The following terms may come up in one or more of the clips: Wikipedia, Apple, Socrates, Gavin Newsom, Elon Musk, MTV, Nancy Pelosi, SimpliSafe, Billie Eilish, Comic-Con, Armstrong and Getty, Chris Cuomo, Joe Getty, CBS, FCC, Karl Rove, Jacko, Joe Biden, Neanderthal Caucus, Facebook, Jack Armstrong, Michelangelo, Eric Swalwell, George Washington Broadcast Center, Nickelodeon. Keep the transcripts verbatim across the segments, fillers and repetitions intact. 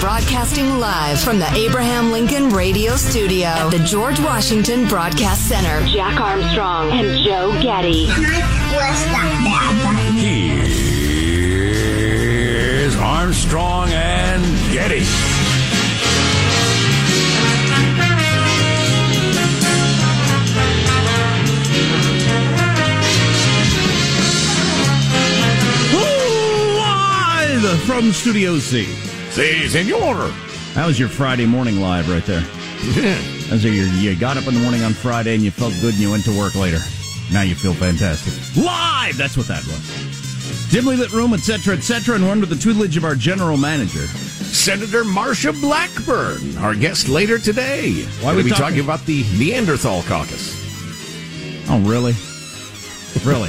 Broadcasting live from the Abraham Lincoln Radio Studio at the George Washington Broadcast Center. Jack Armstrong and Joe Getty. Here's Armstrong and Getty. Live from Studio C. Si, senor. That was your Friday morning live right there. Yeah. That's your, you got up in the morning on Friday and you felt good and you went to work later. Now you feel fantastic. Live! That's what that was. Dimly lit room, et cetera, et cetera, and we're under the tutelage of our general manager, Senator Marsha Blackburn, our guest later today. Why are we, we talking? talking about the Neanderthal Caucus? Oh, really? Really?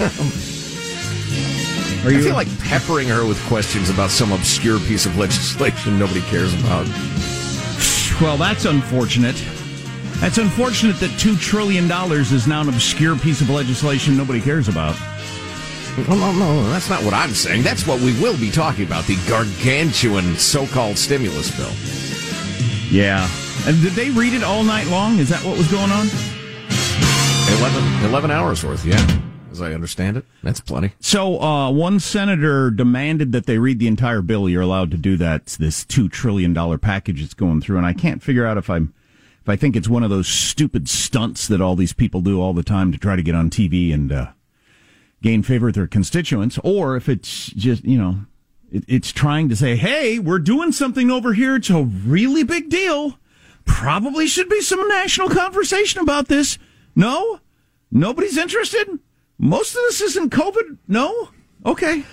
I feel like peppering her with questions about some obscure piece of legislation nobody cares about. Well, that's unfortunate. That's unfortunate that two trillion dollars is now an obscure piece of legislation nobody cares about. No, no, no, that's not what I'm saying. That's what we will be talking about, the gargantuan so-called stimulus bill. Yeah. And did they read it all night long? Is that what was going on? eleven, eleven hours worth, yeah. As I understand it, that's plenty. So uh, one senator demanded that they read the entire bill. You're allowed to do that. It's this two trillion dollars package that's going through, and I can't figure out if I'm, if I think it's one of those stupid stunts that all these people do all the time to try to get on T V and uh, gain favor with their constituents, or if it's just, you know, it, it's trying to say, hey, we're doing something over here. It's a really big deal. Probably should be some national conversation about this. No? Nobody's interested? Most of this isn't COVID? No? Okay.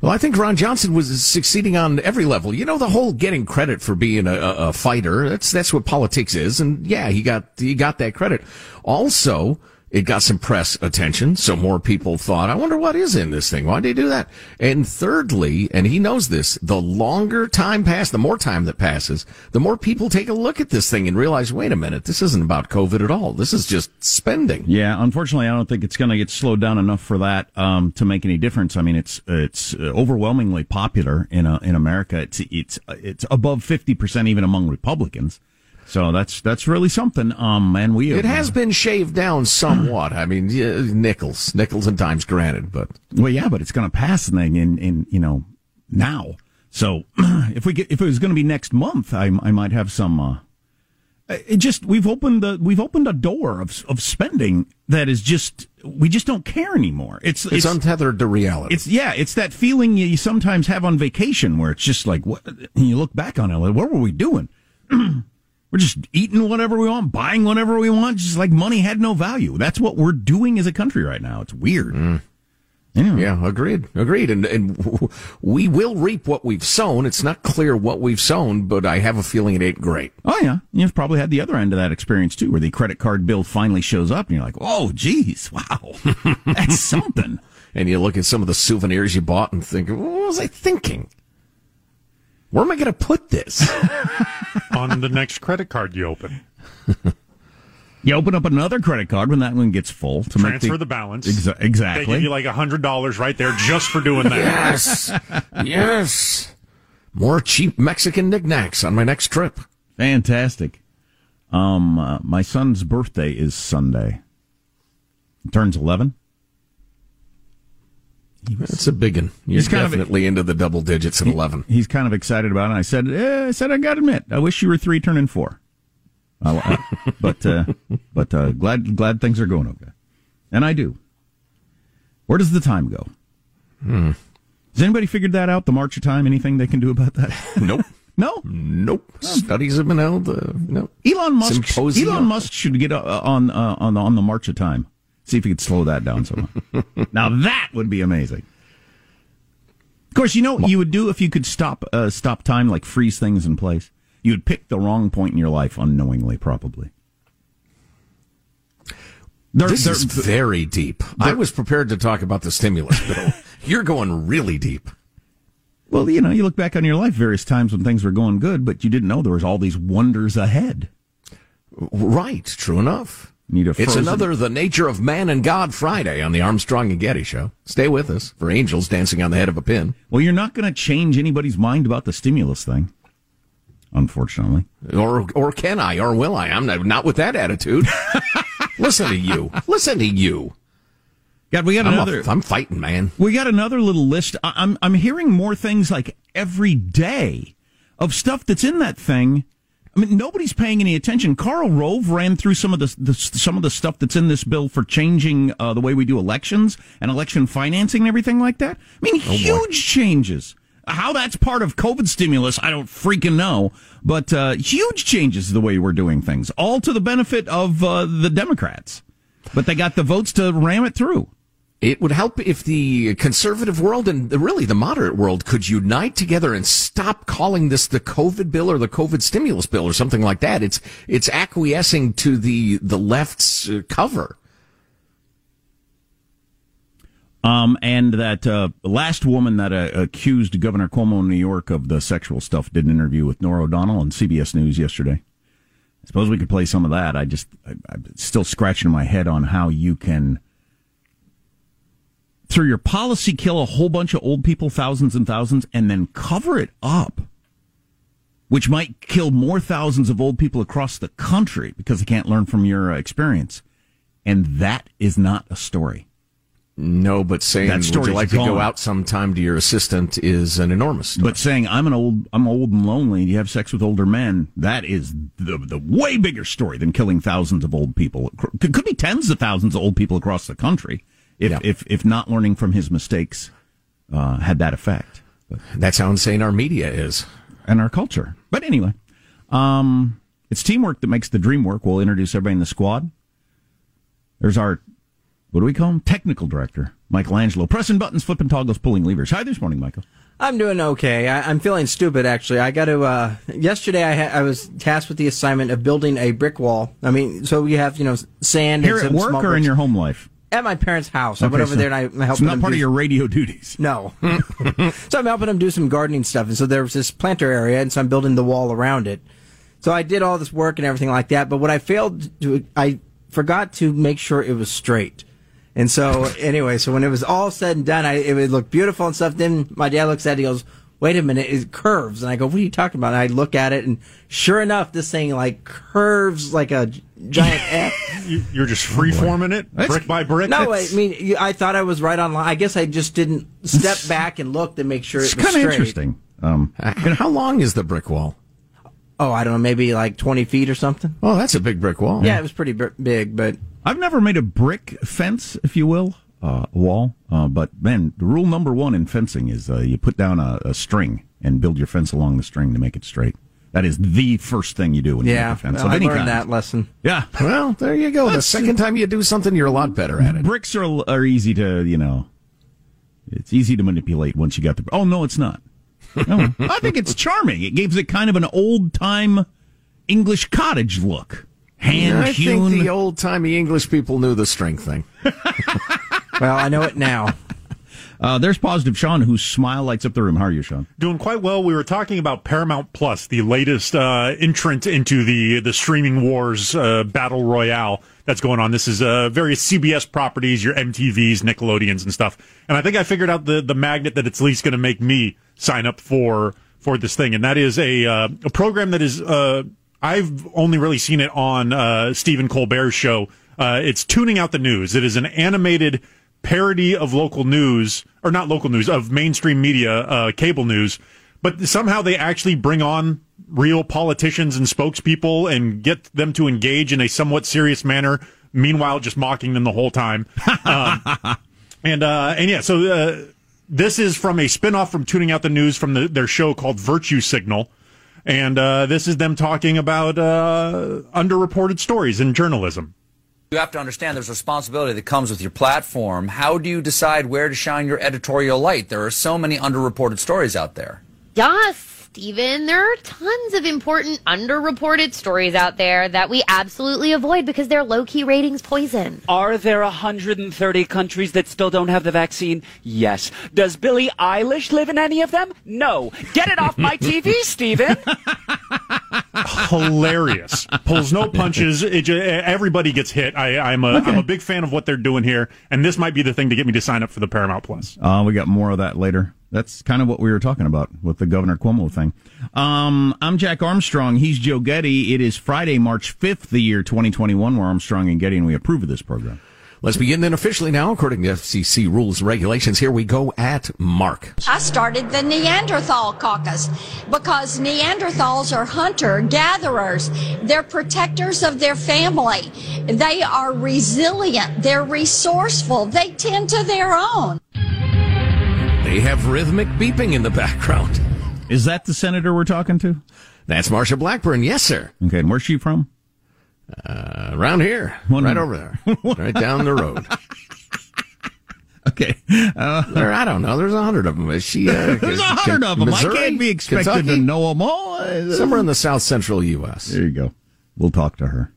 Well, I think Ron Johnson was succeeding on every level. You know, the whole getting credit for being a, a fighter, that's that's what politics is. And, yeah, he got he got that credit. Also, it got some press attention, so more people thought, I wonder what is in this thing. Why'd they do that? And thirdly, and he knows this, the longer time passes, the more time that passes, the more people take a look at this thing and realize, wait a minute, this isn't about COVID at all. This is just spending. Yeah, unfortunately, I don't think it's going to get slowed down enough for that um, to make any difference. I mean, it's it's overwhelmingly popular in uh, in America. It's it's it's above fifty percent even among Republicans. So that's that's really something, um, and we... It has uh, been shaved down somewhat. I mean, yeah, nickels. Nickels and dimes, granted, but... Well, yeah, but it's going to pass in, in, in, you know, now. So if we get, if it was going to be next month, I, I might have some uh, It just we've opened the we've opened a door of of spending that is just we just don't care anymore. It's it's, it's untethered to reality. It's yeah. It's that feeling you sometimes have on vacation where it's just like what and you look back on it. Like, what were we doing? We're just eating whatever we want, buying whatever we want. Just like money had no value. That's what we're doing as a country right now. It's weird. Mm. Anyway. Yeah, agreed, agreed. And and we will reap what we've sown. It's not clear what we've sown, but I have a feeling it ain't great. Oh, yeah. You've probably had the other end of that experience, too, where the credit card bill finally shows up, and you're like, oh, geez, wow, that's something. And you look at some of the souvenirs you bought and think, what was I thinking? Where am I going to put this? On the next credit card you open. You open up another credit card when that one gets full to transfer make the, the balance. Exa- exactly, they give you like a hundred dollars right there just for doing that. Yes, yes. More cheap Mexican knickknacks on my next trip. Fantastic. Um, uh, my son's birthday is Sunday. He turns eleven. That's a big one. You're he's definitely kind of, into the double digits at he, eleven. He's kind of excited about it. And I said, eh, I said, I got to admit, I wish you were three turning four. I, I, but uh, but uh, glad glad things are going okay, and I do. Where does the time go? Hmm. Has anybody figured that out? The march of time? Anything they can do about that? Nope. no. Nope. Oh. Studies have been held. Uh, no. Elon Musk. Symposium. Elon Musk should get uh, on uh, on the, on the march of time. See if he could slow that down somehow. Now that would be amazing. Of course, you know what you would do if you could stop uh, stop time, like freeze things in place. You'd pick the wrong point in your life unknowingly, probably. They're, this they're, is very deep. I was prepared to talk about the stimulus bill. You're going really deep. Well, you know, you look back on your life various times when things were going good, but you didn't know there was all these wonders ahead. Right. True enough. Need a it's another The Nature of Man and God Friday on the Armstrong and Getty Show. Stay with us for Angels Dancing on the Head of a Pin. Well, you're not going to change anybody's mind about the stimulus thing. Unfortunately. Or or can I? Or will I? I'm not, not with that attitude. Listen to you. Listen to you. God, we got I'm another... A, I'm fighting, man. We got another little list. I, I'm I'm hearing more things like every day of stuff that's in that thing. I mean, nobody's paying any attention. Karl Rove ran through some of the, the some of the stuff that's in this bill for changing uh, the way we do elections and election financing and everything like that. I mean, oh, huge boy. changes. How that's part of COVID stimulus, I don't freaking know. But uh, huge changes to the way we're doing things, all to the benefit of uh, the Democrats. But they got the votes to ram it through. It would help if the conservative world and really the moderate world could unite together and stop calling this the COVID bill or the COVID stimulus bill or something like that. It's it's acquiescing to the, the left's cover. Um, and that uh, last woman that uh, accused Governor Cuomo in New York of the sexual stuff did an interview with Nora O'Donnell on C B S News yesterday. I suppose we could play some of that. I just, I, I'm still scratching my head on how you can, through your policy, kill a whole bunch of old people, thousands and thousands, and then cover it up, which might kill more thousands of old people across the country because they can't learn from your experience. And that is not a story. No, but saying would you like to go out sometime to your assistant is an enormous story. But saying I'm an old, I'm old and lonely, and you have sex with older men, that is the the way bigger story than killing thousands of old people. It could be tens of thousands of old people across the country if yeah. if, if not learning from his mistakes uh, had that effect. That's how insane our media is and our culture. But anyway, um, it's teamwork that makes the dream work. We'll introduce everybody in the squad. There's our. What do we call him? Technical director, Michelangelo. Pressing buttons, flipping toggles, pulling levers. Hi this morning, Michael. I'm doing okay. I, I'm feeling stupid, actually. I got to, uh, yesterday I, ha- I was tasked with the assignment of building a brick wall. I mean, so you have, you know, sand Here and some Here at work or bricks. In your home life? At my parents' house. Okay, I went over so there and I helped them. It's not them part do of your radio duties. No. So I'm helping them do some gardening stuff. And so there was this planter area, and so I'm building the wall around it. So I did all this work and everything like that. But what I failed to, I forgot to make sure it was straight. And so, anyway, so when it was all said and done, I, it would look beautiful and stuff. Then my dad looks at it and he goes, wait a minute, it curves. And I go, what are you talking about? And I look at it, and sure enough, this thing, like, curves like a giant F. You're just free-forming it, that's, brick by brick? No, I mean, I thought I was right on line. I guess I just didn't step back and look to make sure it was straight. It's kind of interesting. Um, and how long is the brick wall? oh, I don't know, maybe like twenty feet or something. Oh, that's a big brick wall. Yeah, it was pretty big, but... I've never made a brick fence, if you will, uh, wall. Uh, but, man, rule number one in fencing is uh, you put down a, a string and build your fence along the string to make it straight. That is the first thing you do when yeah, you make a fence well, of any I learned kind. That lesson. Yeah. Well, there you go. That's, the second time you do something, you're a lot better at it. Bricks are, are easy to, you know, it's easy to manipulate once you got the... Oh, no, it's not. No, I think it's charming. It gives it kind of an old-time English cottage look. Hand-hewn. I think the old-timey English people knew the string thing. Well, I know it now. Uh, there's Positive Sean, whose smile lights up the room. How are you, Sean? Doing quite well. We were talking about Paramount+, the latest uh, entrant into the, the streaming wars uh, battle royale that's going on. This is uh, various C B S properties, your M T Vs, Nickelodeons, and stuff. And I think I figured out the, the magnet that it's at least going to make me sign up for for this thing. And that is a, uh, a program that is, uh, I've only really seen it on uh, Stephen Colbert's show. Uh, it's Tuning Out the News. It is an animated parody of local news, or not local news, of mainstream media, uh, cable news, but somehow they actually bring on real politicians and spokespeople and get them to engage in a somewhat serious manner, meanwhile just mocking them the whole time. um, and, uh, and yeah, so uh, this is from a spinoff from Tuning Out the News from the, their show called Virtue Signal, and uh, this is them talking about uh, underreported stories in journalism. You have to understand there's a responsibility that comes with your platform. How do you decide where to shine your editorial light? There are so many underreported stories out there. Yes, Stephen. There are tons of important underreported stories out there that we absolutely avoid because they're low-key ratings poison. Are there one hundred thirty countries that still don't have the vaccine? Yes. Does Billie Eilish live in any of them? No. Get it off my T V, Stephen. Hilarious. Pulls no punches. It just, everybody gets hit. I, I'm a okay. I'm a big fan of what they're doing here, and this might be the thing to get me to sign up for the Paramount Plus. Uh, we got more of that later. That's kind of what we were talking about with the Governor Cuomo thing. Um, I'm Jack Armstrong. He's Joe Getty. It is Friday, March fifth, the year twenty twenty-one. We're Armstrong and Getty, and we approve of this program. Let's begin then officially now, according to F C C rules and regulations. Here we go at Mark. I started the Neanderthal Caucus because Neanderthals are hunter-gatherers. They're protectors of their family. They are resilient. They're resourceful. They tend to their own. They have rhythmic beeping in the background. Is that the senator we're talking to? That's Marsha Blackburn. Yes, sir. Okay, and where's she from? Uh, around here. One right minute. Over there. Right down the road. Okay. Uh, there, I don't know. There's a hundred of them. Is she, uh, there's a hundred of them. Missouri, I can't be expected Kentucky, to know them all. Somewhere in the south central U S There you go. We'll talk to her.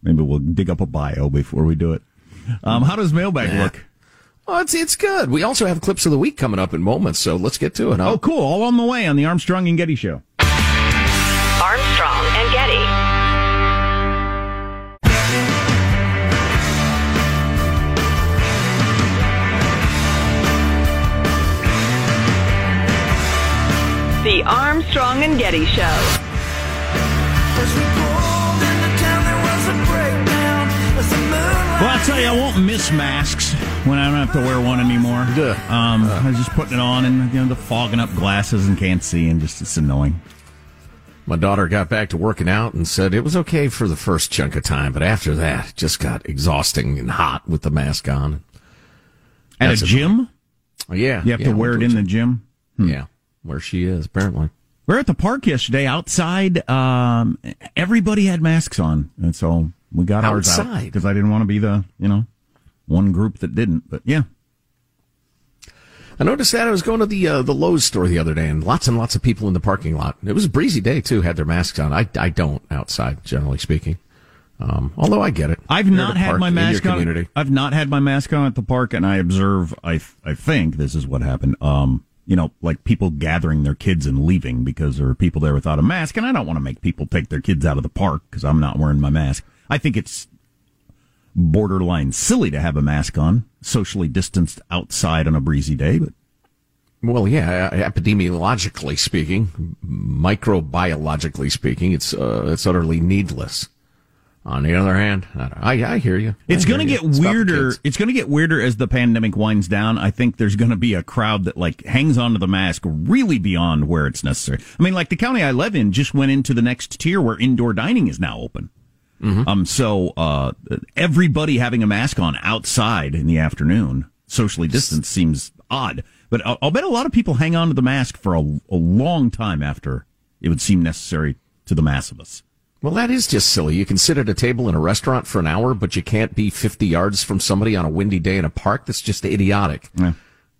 Maybe we'll dig up a bio before we do it. Um, how does mailbag yeah. look? Well, it's, it's good. We also have clips of the week coming up in moments, so let's get to it. I'll... Oh, cool. All on the way on the Armstrong and Getty Show. Armstrong and Getty. The Armstrong and Getty Show. Well, I'll tell you, I won't miss masks when I don't have to wear one anymore. Um, I was just putting it on and, you know, the fogging up glasses and can't see, and just it's annoying. My daughter got back to working out and said it was okay for the first chunk of time, but after that, it just got exhausting and hot with the mask on. At That's a gym? Oh, yeah. You have yeah, to wear it in the gym? Hmm. Yeah. Where she is, apparently. We were at the park yesterday. Outside, um, everybody had masks on, and so we got outside. Ours out because I didn't want to be the, you know, one group that didn't. But yeah, I noticed that. I was going to the uh, the Lowe's store the other day, and lots and lots of people in the parking lot. It was a breezy day too. Had their masks on. I I don't outside, generally speaking. Um, although I get it. I've You're not had my mask on. I've not had my mask on at the park, and I observe. I I think this is what happened. Um. You know, like people gathering their kids and leaving because there are people there without a mask. And I don't want to make people take their kids out of the park because I'm not wearing my mask. I think it's borderline silly to have a mask on, socially distanced outside on a breezy day. But Well, yeah, epidemiologically speaking, microbiologically speaking, it's uh, it's utterly needless. On the other hand, I, I hear you. It's going to get weirder. It's going to get weirder as the pandemic winds down. I think there's going to be a crowd that like hangs onto the mask really beyond where it's necessary. I mean, like the county I live in just went into the next tier where indoor dining is now open. Mm-hmm. Um, so uh, everybody having a mask on outside in the afternoon, socially distanced, seems odd. But I'll, I'll bet a lot of people hang on to the mask for a, a long time after it would seem necessary to the mass of us. Well, that is just silly. You can sit at a table in a restaurant for an hour, but you can't be fifty yards from somebody on a windy day in a park. That's just idiotic. Yeah.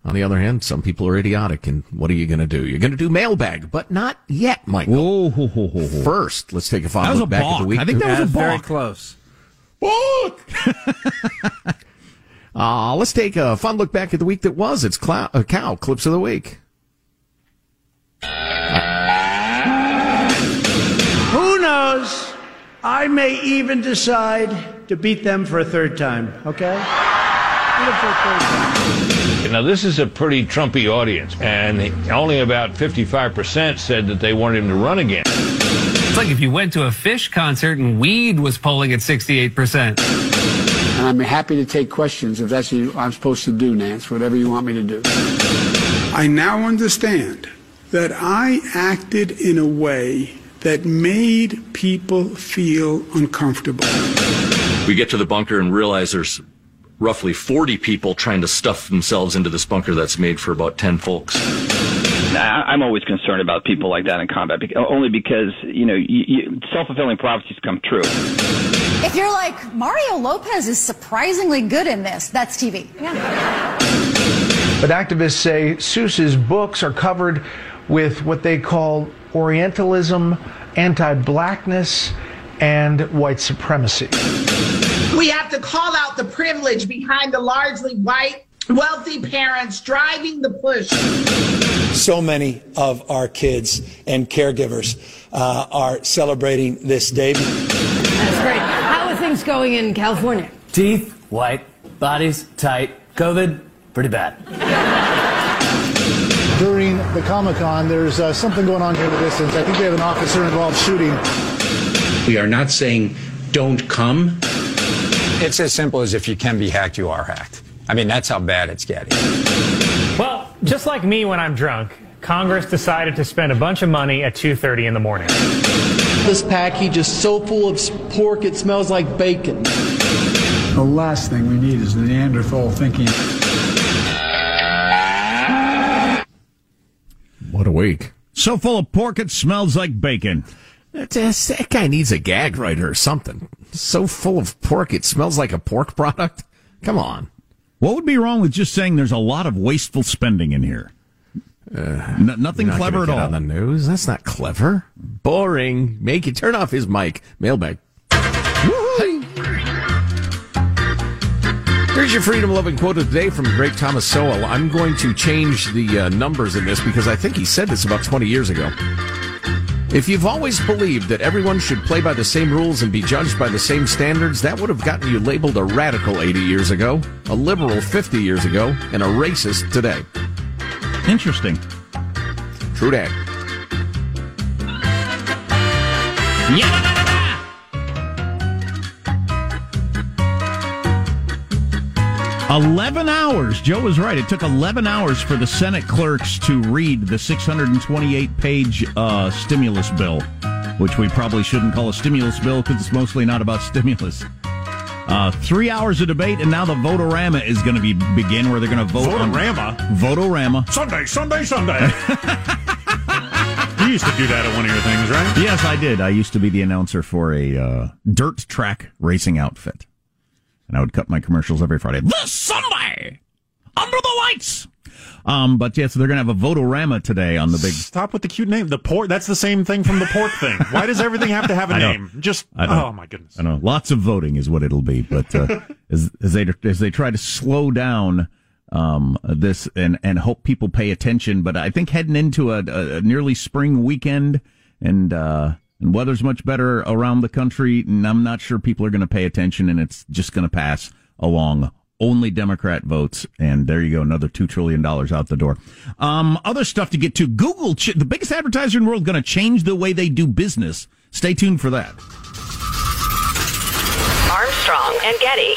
On the other hand, some people are idiotic, and what are you going to do? You're going to do mailbag, but not yet, Michael. Whoa, ho, ho, ho, ho. First, let's take a final look back at the week. I think that was a balk. Very close. Balk! uh, let's take a fun look back at the week that was. It's clou- uh, Cow Clips of the Week. Who knows? I may even decide to beat them for a third time, okay? Beat them for a third time. Now, this is a pretty Trumpy audience, and only about fifty-five percent said that they wanted him to run again. It's like if you went to a Fish concert and weed was polling at sixty-eight percent. And I'm happy to take questions if that's what I'm supposed to do, Nance, whatever you want me to do. I now understand that I acted in a way that made people feel uncomfortable. We get to the bunker and realize there's roughly forty people trying to stuff themselves into this bunker that's made for about ten folks. Now, I'm always concerned about people like that in combat, only because, you know, you, you, self-fulfilling prophecies come true. If you're like, Mario Lopez is surprisingly good in this, that's T V. Yeah. But activists say Seuss's books are covered with what they call Orientalism, anti-blackness, and white supremacy. We have to call out the privilege behind the largely white, wealthy parents driving the push. So many of our kids and caregivers uh, are celebrating this day. That's great. How are things going in California? Teeth, white, bodies, tight, COVID, pretty bad. During the Comic-Con, there's uh, something going on here in the distance. I think they have an officer involved shooting. We are not saying don't come. It's as simple as if you can be hacked, you are hacked. I mean, that's how bad it's getting. Well, just like me when I'm drunk, Congress decided to spend a bunch of money at two thirty in the morning. This package is so full of pork, it smells like bacon. The last thing we need is the Neanderthal thinking. What a week. So full of pork, it smells like bacon. That guy needs a gag writer or something. So full of pork, it smells like a pork product. Come on. What would be wrong with just saying there's a lot of wasteful spending in here? Uh, no, nothing not clever at all. On the news, that's not clever. Boring. Make you turn off his mic. Mailbag. Woo-hoo. Here's your freedom-loving quote of the day from the great Thomas Sowell. I'm going to change the uh, numbers in this because I think he said this about twenty years ago. If you've always believed that everyone should play by the same rules and be judged by the same standards, that would have gotten you labeled a radical eighty years ago, a liberal fifty years ago, and a racist today. Interesting. True that. Yeah. eleven hours. Joe was right. It took eleven hours for the Senate clerks to read the six hundred twenty-eight page uh, stimulus bill, which we probably shouldn't call a stimulus bill because it's mostly not about stimulus. Uh, three hours of debate, and now the Votorama is going to be begin where they're going to vote Votorama? on... Votorama? Votorama. Sunday, Sunday, Sunday. You used to do that at one of your things, right? Yes, I did. I used to be the announcer for a uh, dirt track racing outfit. And I would cut my commercials every Friday. This Sunday! Under the lights! Um, but yeah, so they're going to have a Votorama today on the big... Stop with the cute name. The pork, that's the same thing from the pork thing. Why does everything have to have a name? Just, oh my goodness. I know. Lots of voting is what it'll be. But uh, as, as, they, as they try to slow down um, this and, and hope people pay attention. But I think heading into a, a nearly spring weekend and... Uh, And weather's much better around the country, and I'm not sure people are going to pay attention, and it's just going to pass along. Only Democrat votes, and there you go, another two trillion dollars out the door. Um, other stuff to get to. Google, the biggest advertiser in the world, going to change the way they do business. Stay tuned for that. Armstrong and Getty.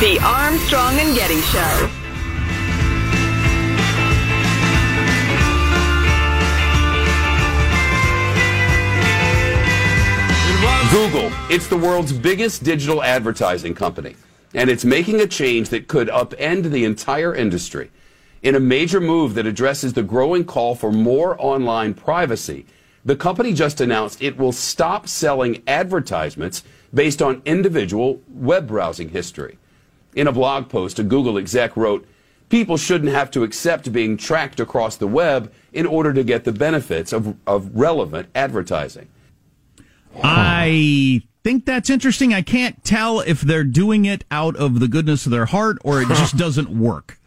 The Armstrong and Getty Show. Google, it's the world's biggest digital advertising company, and it's making a change that could upend the entire industry. In a major move that addresses the growing call for more online privacy, the company just announced it will stop selling advertisements based on individual web browsing history. In a blog post, a Google exec wrote, "People shouldn't have to accept being tracked across the web in order to get the benefits of, of relevant advertising." I think that's interesting. I can't tell if they're doing it out of the goodness of their heart or it just doesn't work.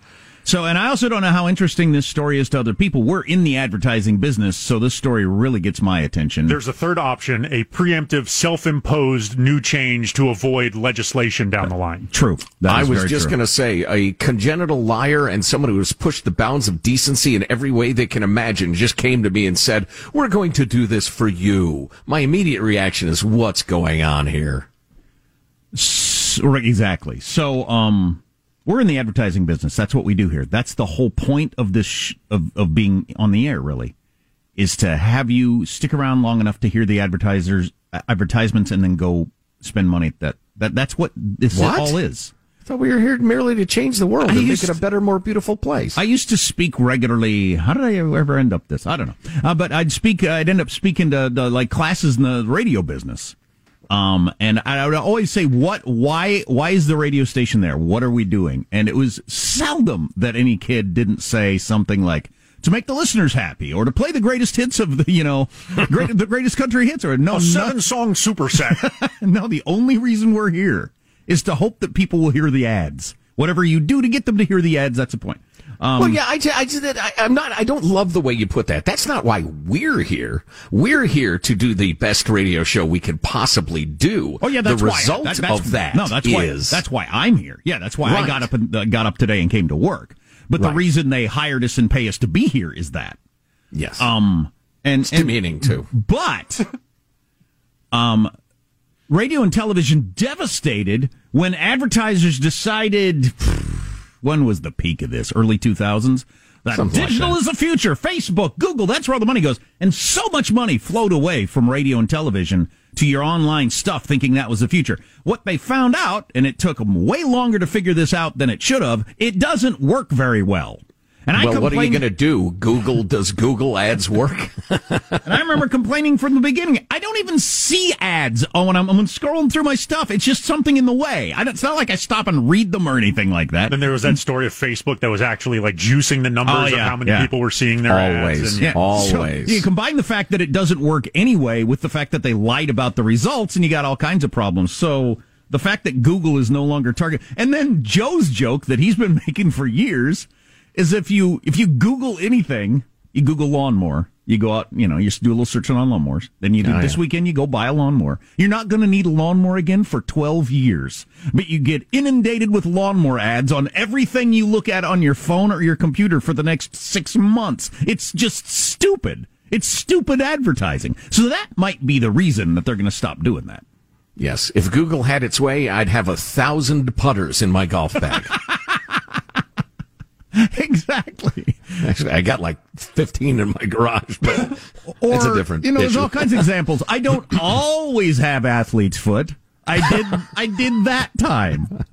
So, and I also don't know how interesting this story is to other people. We're in the advertising business, so this story really gets my attention. There's a third option, a preemptive, self-imposed new change to avoid legislation down the line. True. I was just going to say, a congenital liar and someone who has pushed the bounds of decency in every way they can imagine just came to me and said, "We're going to do this for you." My immediate reaction is, what's going on here? So, exactly. So, um... we're in the advertising business. That's what we do here. That's the whole point of this sh- of, of being on the air, really, is to have you stick around long enough to hear the advertisers uh, advertisements and then go spend money at that. that that's what this what? all is. I thought we were here merely to change the world I and make it a better, more beautiful place. I used to speak regularly. How did I ever end up this? I don't know. Uh, but I'd speak. I'd end up speaking to the like classes in the radio business. Um, and I would always say, what, why, why is the radio station there? What are we doing? And it was seldom that any kid didn't say something like, to make the listeners happy, or to play the greatest hits of the, you know, great, the greatest country hits, or no, a seven not, song superset. No, the only reason we're here is to hope that people will hear the ads. Whatever you do to get them to hear the ads, that's the point. Um, well, yeah, I, I, I, I'm not, I don't love the way you put that. That's not why we're here. We're here to do the best radio show we can possibly do. Oh, yeah, that's the why. result that, that's, of that no, that's why, is. That's why I'm here. Yeah, that's why right. I got up and uh, got up today and came to work. But right. the reason they hired us and pay us to be here is that. Yes. Um, and, it's demeaning, too. But, um, radio and television devastated when advertisers decided, when was the peak of this? Early two thousands? That digital like that. Is the future. Facebook, Google, that's where all the money goes. And so much money flowed away from radio and television to your online stuff, thinking that was the future. What they found out, and it took them way longer to figure this out than it should have, it doesn't work very well. And I well, complained... what are you going to do? Google, does Google ads work? And I remember complaining from the beginning. I don't even see ads oh, when I'm, I'm scrolling through my stuff. It's just something in the way. I don't, it's not like I stop and read them or anything like that. Then there was that story of Facebook that was actually like juicing the numbers oh, yeah, of how many yeah. people were seeing their Always. ads. And, yeah. Always. So you combine the fact that it doesn't work anyway with the fact that they lied about the results, and you got all kinds of problems. So the fact that Google is no longer targeted. And then Joe's joke that he's been making for years is if you if you Google anything, you Google lawnmower, you go out, you know, you just do a little search on lawnmowers. Then you do oh, this yeah. weekend, you go buy a lawnmower. You're not going to need a lawnmower again for twelve years, but you get inundated with lawnmower ads on everything you look at on your phone or your computer for the next six months. It's just stupid. It's stupid advertising. So that might be the reason that they're going to stop doing that. Yes. If Google had its way, I'd have a thousand putters in my golf bag. Exactly. Actually, I got like fifteen in my garage, but or, it's a different you know, issue. There's all kinds of examples. I don't always have athlete's foot. I did I did that time.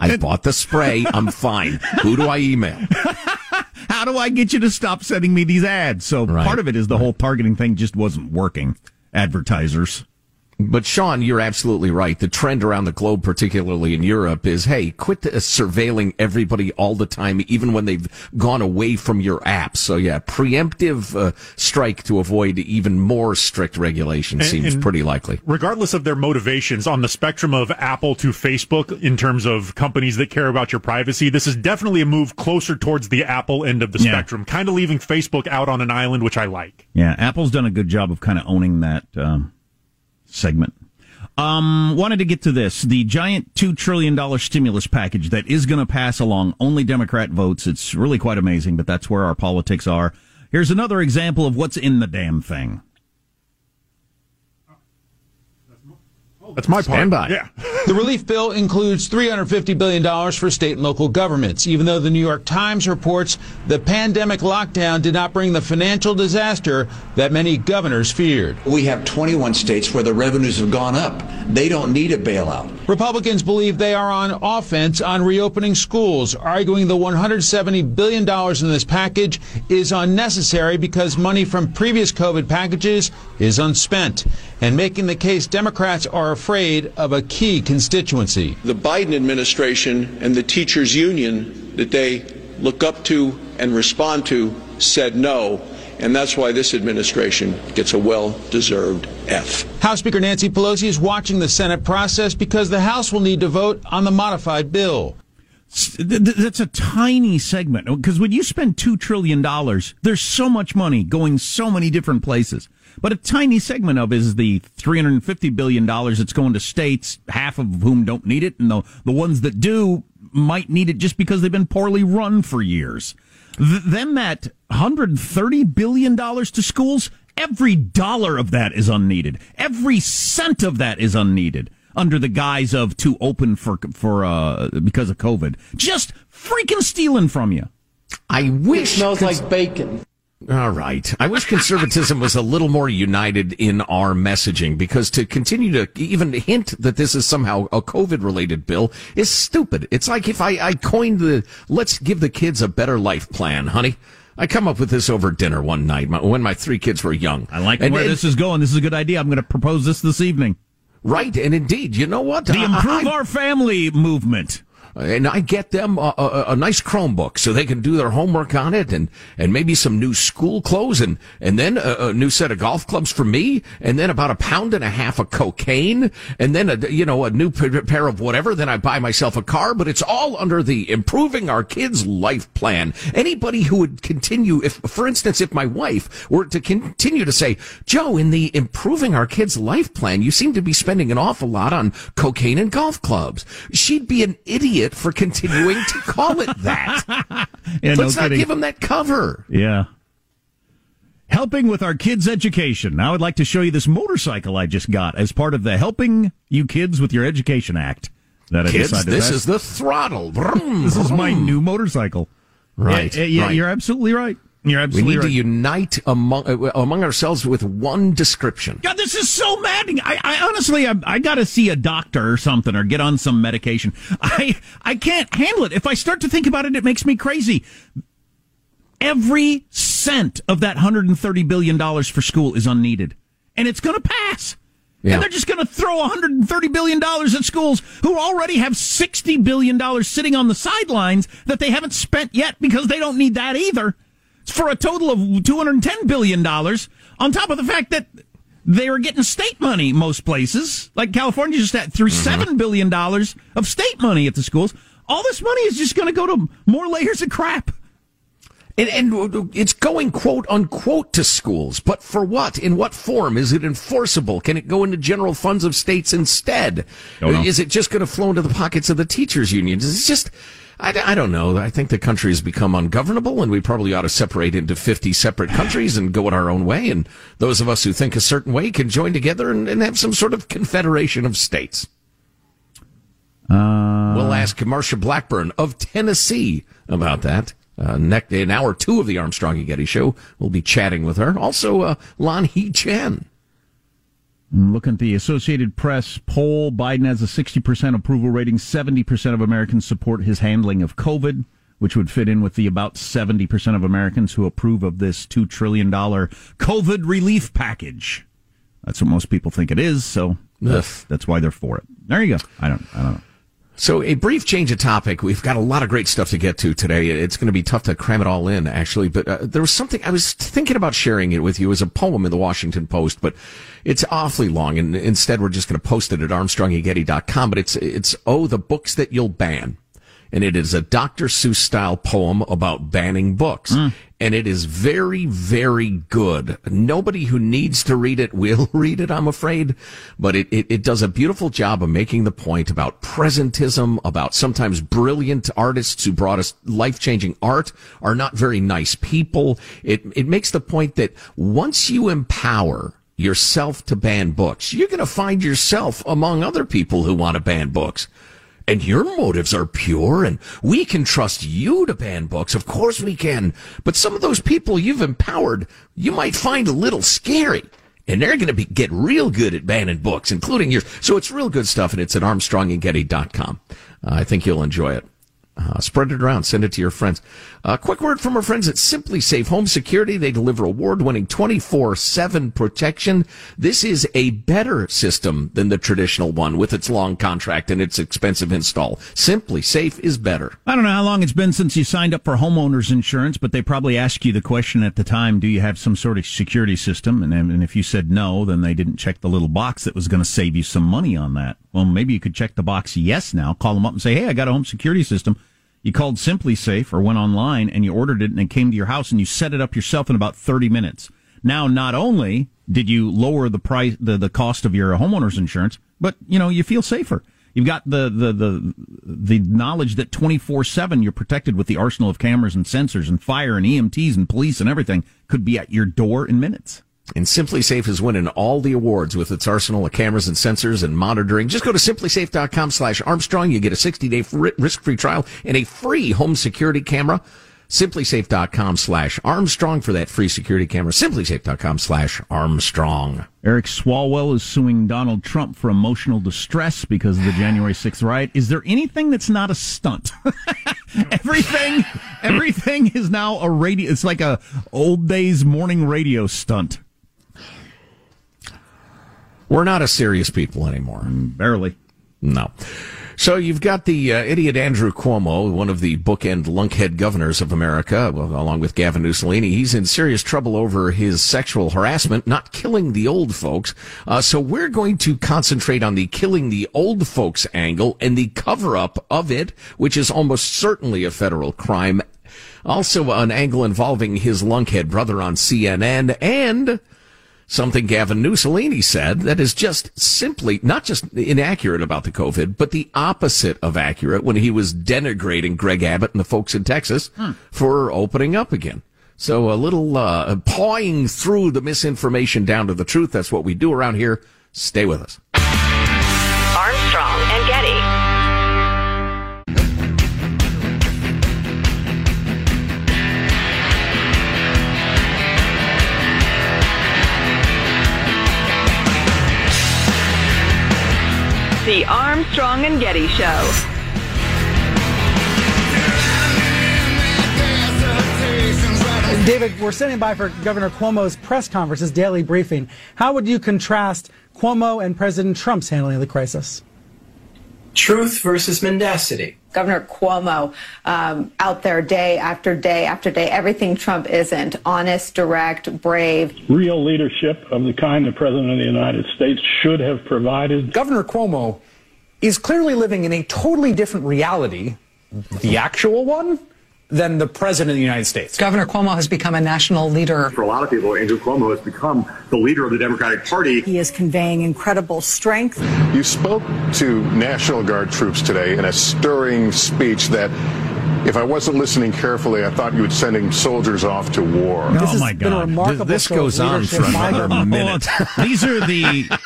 I and, bought the spray. I'm fine. Who do I email? How do I get you to stop sending me these ads? So right. part of it is the right. whole targeting thing just wasn't working, advertisers. But, Sean, you're absolutely right. The trend around the globe, particularly in Europe, is, hey, quit surveilling everybody all the time, even when they've gone away from your apps. So, yeah, preemptive uh, strike to avoid even more strict regulation and, seems and pretty likely. Regardless of their motivations, on the spectrum of Apple to Facebook, in terms of companies that care about your privacy, this is definitely a move closer towards the Apple end of the yeah. spectrum, kind of leaving Facebook out on an island, which I like. Yeah, Apple's done a good job of kind of owning that um segment. Um, wanted to get to this. The giant two trillion dollars stimulus package that is going to pass along only Democrat votes. It's really quite amazing, but that's where our politics are. Here's another example of what's in the damn thing. That's my part. Standby. Yeah. The relief bill includes three hundred fifty billion dollars for state and local governments, even though the New York Times reports the pandemic lockdown did not bring the financial disaster that many governors feared. We have twenty-one states where the revenues have gone up. They don't need a bailout. Republicans believe they are on offense on reopening schools, arguing the one hundred seventy billion dollars in this package is unnecessary because money from previous COVID packages is unspent, and making the case Democrats are afraid of a key constituency. The Biden administration and the teachers union that they look up to and respond to said no, and that's why this administration gets a well-deserved F. House Speaker Nancy Pelosi is watching the Senate process because the House will need to vote on the modified bill. That's a tiny segment, because when you spend two trillion dollars, there's so much money going so many different places. But a tiny segment of it is the three hundred fifty billion dollars that's going to states, half of whom don't need it, and the, the ones that do might need it just because they've been poorly run for years. Th- then that one hundred thirty billion dollars to schools, every dollar of that is unneeded. Every cent of that is unneeded, under the guise of too open for for uh, because of COVID. Just freaking stealing from you. I wish. It smells cons- like bacon. All right. I wish conservatism was a little more united in our messaging, because to continue to even hint that this is somehow a COVID-related bill is stupid. It's like if I, I coined the let's give the kids a better life plan, honey. I come up with this over dinner one night when my three kids were young. I like and, where and, this is going. This is a good idea. I'm going to propose this this evening. Right, and indeed, you know what? The Improve I, I, Our Family movement. And I get them a, a, a nice Chromebook so they can do their homework on it, and, and maybe some new school clothes, and, and then a, a new set of golf clubs for me, and then about a pound and a half of cocaine, and then, a, you know, a new pair of whatever. Then I buy myself a car, but it's all under the Improving Our Kids' Life plan. Anybody who would continue, if, for instance, if my wife were to continue to say, Joe, in the Improving Our Kids' Life plan, you seem to be spending an awful lot on cocaine and golf clubs, she'd be an idiot for continuing to call it that. Yeah, Let's no not kidding. give them that cover. Yeah. Helping with our kids' education. Now I would like to show you this motorcycle I just got as part of the Helping You Kids with Your Education Act. That I kids, decided this that's... is the throttle. Vroom, this vroom. is my new motorcycle. Right. Yeah, yeah, right. You're absolutely right. You're absolutely right. We need right. to unite among among ourselves with one description. God, this is so maddening. I, I honestly, I, I got to see a doctor or something, or get on some medication. I I can't handle it. If I start to think about it, it makes me crazy. Every cent of that one hundred thirty billion dollars for school is unneeded, and it's going to pass. Yeah. And they're just going to throw one hundred thirty billion dollars at schools who already have sixty billion dollars sitting on the sidelines that they haven't spent yet because they don't need that either, for a total of two hundred ten billion dollars, on top of the fact that they were getting state money most places. Like California just had, through seven billion dollars of state money at the schools. All this money is just going to go to more layers of crap. And, and it's going, quote, unquote, to schools. But for what? In what form? Is it enforceable? Can it go into general funds of states instead? Is it just going to flow into the pockets of the teachers' unions? It's just, I, I don't know. I think the country has become ungovernable, and we probably ought to separate into fifty separate countries and go it our own way. And those of us who think a certain way can join together and, and have some sort of confederation of states. Uh... We'll ask Marsha Blackburn of Tennessee about that. Uh, next, in hour two of the Armstrong and Getty show, we'll be chatting with her. Also, uh, Lon Hee Chen. I'm looking at the Associated Press poll. Biden has a sixty percent approval rating. seventy percent of Americans support his handling of COVID, which would fit in with the about seventy percent of Americans who approve of this two trillion dollars COVID relief package. That's what most people think it is, so that's, that's why they're for it. There you go. I don't, I don't know. So a brief change of topic. We've got a lot of great stuff to get to today. It's going to be tough to cram it all in, actually. But uh, there was something I was thinking about sharing it with you as a poem in the Washington Post, but it's awfully long. And instead, we're just going to post it at armstrong and getty dot com. But it's, it's, oh, the books that you'll ban. And it is a Doctor Seuss style poem about banning books. Mm. And it is very, very good. Nobody who needs to read it will read it, I'm afraid. But it, it, it does a beautiful job of making the point about presentism, about sometimes brilliant artists who brought us life-changing art are not very nice people. It, it makes the point that once you empower yourself to ban books, you're going to find yourself among other people who want to ban books. And your motives are pure, and we can trust you to ban books. Of course we can. But some of those people you've empowered, you might find a little scary. And they're going to be, get real good at banning books, including yours. So it's real good stuff, and it's at armstrong and getty dot com. Uh, I think you'll enjoy it. Uh, spread it around. Send it to your friends. A uh, quick word from our friends at SimpliSafe Home Security. They deliver award-winning twenty-four seven protection. This is a better system than the traditional one with its long contract and its expensive install. SimpliSafe is better. I don't know how long it's been since you signed up for homeowner's insurance, but they probably asked you the question at the time, do you have some sort of security system? And, and if you said no, then they didn't check the little box that was going to save you some money on that. Well, maybe you could check the box yes now. Call them up and say, hey, I got a home security system. You called SimpliSafe or went online and you ordered it, and it came to your house and you set it up yourself in about thirty minutes. Now, not only did you lower the price, the, the cost of your homeowner's insurance, but, you know, you feel safer. You've got the, the, the, the knowledge that twenty-four seven you're protected with the arsenal of cameras and sensors and fire and E M Ts and police and everything could be at your door in minutes. And SimpliSafe is winning all the awards with its arsenal of cameras and sensors and monitoring. Just go to simplisafe dot com slash Armstrong. You get a sixty-day risk-free trial and a free home security camera. simplisafe dot com slash Armstrong for that free security camera. simplisafe dot com slash Armstrong. Eric Swalwell is suing Donald Trump for emotional distress because of the January sixth riot. Is there anything that's not a stunt? everything, everything is now a radio. It's like a old days morning radio stunt. We're not a serious people anymore. Barely. No. So you've got the uh, idiot Andrew Cuomo, one of the bookend lunkhead governors of America, well, along with Gavin Newsom. He's in serious trouble over his sexual harassment, not killing the old folks. Uh, so we're going to concentrate on the killing the old folks angle and the cover-up of it, which is almost certainly a federal crime. Also an angle involving his lunkhead brother on C N N and... something Gavin Newsom said that is just simply not just inaccurate about the COVID, but the opposite of accurate when he was denigrating Greg Abbott and the folks in Texas hmm. for opening up again. So a little uh, pawing through the misinformation down to the truth. That's what we do around here. Stay with us. Armstrong and Getty. The Armstrong and Getty Show. David, we're sitting by for Governor Cuomo's press conference, his daily briefing. How would you contrast Cuomo and President Trump's handling of the crisis? Truth versus mendacity. Governor Cuomo um, out there day after day after day, everything Trump isn't. Honest, direct, brave. Real leadership of the kind the President of the United States should have provided. Governor Cuomo is clearly living in a totally different reality, the actual one, than the President of the United States. Governor Cuomo has become a national leader. For a lot of people, Andrew Cuomo has become the leader of the Democratic Party. He is conveying incredible strength. You spoke to National Guard troops today in a stirring speech that, if I wasn't listening carefully, I thought you were sending soldiers off to war. No, this oh, my God. Remarkable this this goes on for another minute. These are the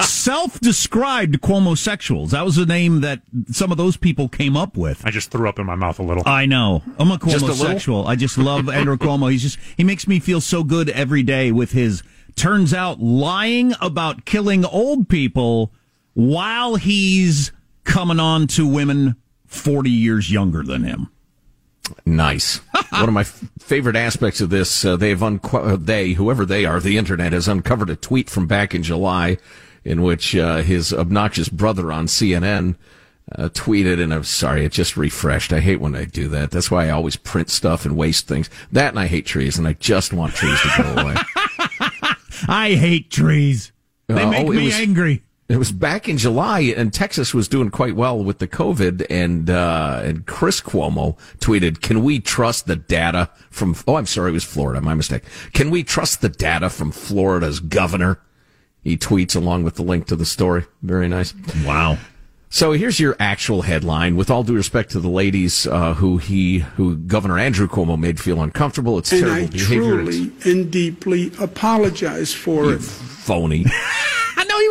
self-described Cuomosexuals. That was the name that some of those people came up with. I just threw up in my mouth a little. I know. I'm a Cuomosexual. I just love Andrew Cuomo. He's just He makes me feel so good every day with his, turns out, lying about killing old people while he's coming on to women forty years younger than him. Nice. One of my f- favorite aspects of this, uh, they have unco- they, whoever they are, the internet has uncovered a tweet from back in July in which uh, his obnoxious brother on C N N uh, tweeted, and I'm sorry, it just refreshed. I hate when I do that. That's why I always print stuff and waste things. That and I hate trees, and I just want trees to go away. I hate trees. They uh, make oh, me was- angry. It was back in July, and Texas was doing quite well with the COVID, and uh and Chris Cuomo tweeted, "Can we trust the data from oh I'm sorry, it was Florida, my mistake. Can we trust the data from Florida's governor?" He tweets along with the link to the story. Very nice. Wow. So here's your actual headline. With all due respect to the ladies uh who he who Governor Andrew Cuomo made feel uncomfortable, it's and terrible I behavior. Truly and deeply apologize for you it. Phony.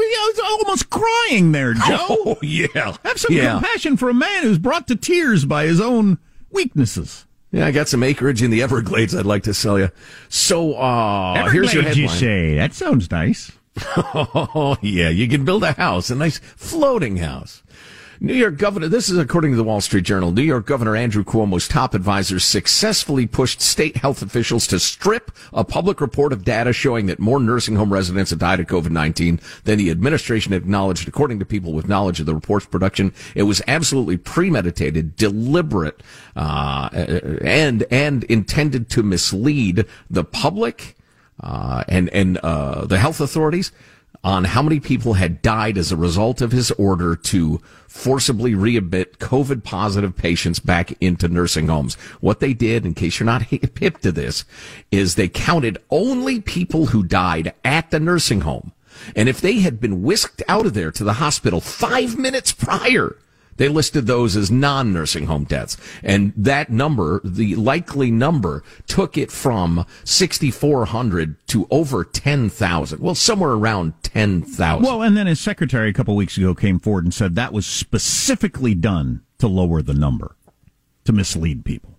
I was almost crying there, Joe. Oh, yeah. Have some yeah. compassion for a man who's brought to tears by his own weaknesses. Yeah, I got some acreage in the Everglades I'd like to sell you. So, uh, Everglades, here's your headline. You say. That sounds nice. Oh, yeah. You can build a house, a nice floating house. New York Governor, this is according to the Wall Street Journal, New York Governor Andrew Cuomo's top advisors successfully pushed state health officials to strip a public report of data showing that more nursing home residents have died of COVID nineteen than the administration acknowledged. According to people with knowledge of the report's production, it was absolutely premeditated, deliberate, uh, and, and intended to mislead the public, uh, and, and, uh, the health authorities on how many people had died as a result of his order to forcibly readmit COVID-positive patients back into nursing homes. What they did, in case you're not hip to this, is they counted only people who died at the nursing home. And if they had been whisked out of there to the hospital five minutes prior, they listed those as non-nursing home deaths. And that number, the likely number, took it from six thousand four hundred to over ten thousand. Well, somewhere around ten thousand. Well, and then his secretary a couple weeks ago came forward and said that was specifically done to lower the number, to mislead people.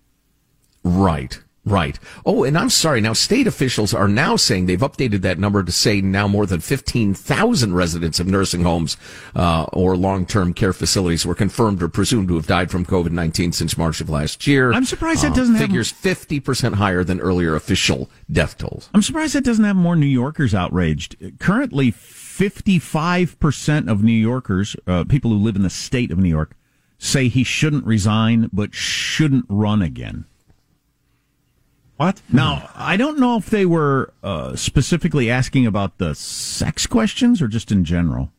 Right. Right. Oh, and I'm sorry. Now, state officials are now saying they've updated that number to say now more than fifteen thousand residents of nursing homes uh, or long-term care facilities were confirmed or presumed to have died from COVID nineteen since March of last year. I'm surprised that doesn't uh, have... Figures fifty percent higher than earlier official death tolls. I'm surprised that doesn't have more New Yorkers outraged. Currently, fifty-five percent of New Yorkers, uh, people who live in the state of New York, say he shouldn't resign but shouldn't run again. What? Now, I don't know if they were uh, specifically asking about the sex questions or just in general.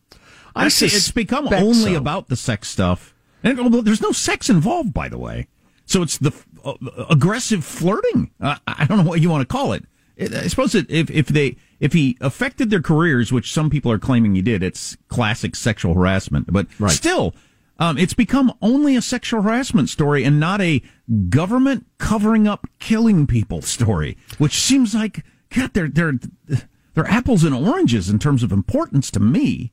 I see. It's become only so. About the sex stuff. And well, there's no sex involved, by the way. So it's the uh, aggressive flirting. Uh, I don't know what you want to call it. I suppose it, if if they if he affected their careers, which some people are claiming he did, it's classic sexual harassment. But right. still. Um, it's become only a sexual harassment story and not a government covering up killing people story, which seems like, God, they're, they're, they're apples and oranges in terms of importance to me.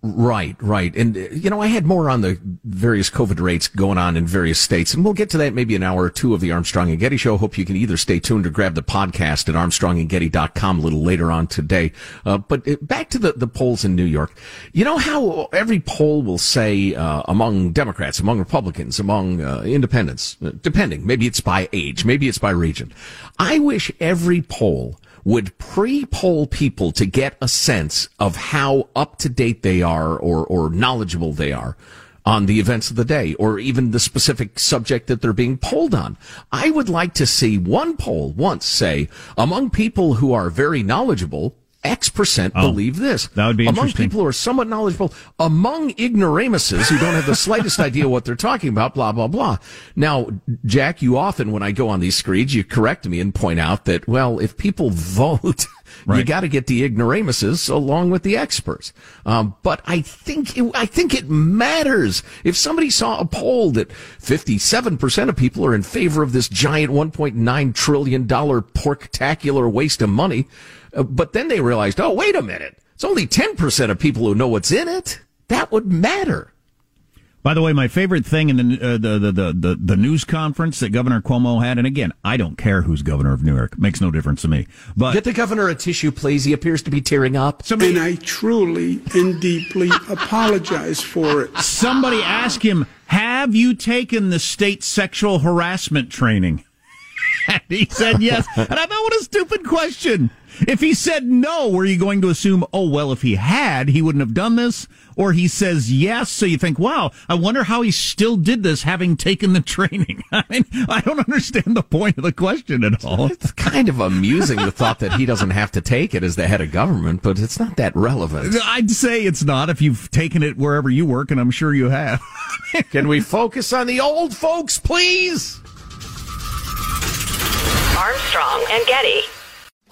Right, right. And, you know, I had more on the various COVID rates going on in various states, and we'll get to that maybe an hour or two of the Armstrong and Getty show. Hope you can either stay tuned or grab the podcast at armstrong and getty dot com a little later on today. Uh, but back to the, the polls in New York. You know how every poll will say uh, among Democrats, among Republicans, among uh, independents, depending, maybe it's by age, maybe it's by region. I wish every poll would pre-poll people to get a sense of how up-to-date they are or, or knowledgeable they are on the events of the day or even the specific subject that they're being polled on. I would like to see one poll once say, among people who are very knowledgeable, X percent oh, believe this. That would be among interesting. Among people who are somewhat knowledgeable, among ignoramuses who don't have the slightest idea what they're talking about, blah, blah, blah. Now, Jack, you often, when I go on these screeds, you correct me and point out that, well, if people vote, right, you got to get the ignoramuses along with the experts. Um, but I think it, I think it matters. If somebody saw a poll that fifty-seven percent of people are in favor of this giant one point nine trillion dollars porktacular waste of money, but then they realized, oh, wait a minute, it's only ten percent of people who know what's in it. That would matter. By the way, my favorite thing in the, uh, the, the, the, the, the news conference that Governor Cuomo had, and again, I don't care who's governor of New York. Makes no difference to me. But get the governor a tissue, please. He appears to be tearing up. Somebody, and I truly and deeply apologize for it. Somebody ask him, have you taken the state sexual harassment training? And he said yes. And I thought, what a stupid question. If he said no, were you going to assume, oh, well, if he had, he wouldn't have done this? Or he says yes, so you think, wow, I wonder how he still did this having taken the training. I mean, I don't understand the point of the question at all. It's kind of amusing, the thought that he doesn't have to take it as the head of government, but it's not that relevant. I'd say it's not if you've taken it wherever you work, and I'm sure you have. Can we focus on the old folks, please? Armstrong and Getty.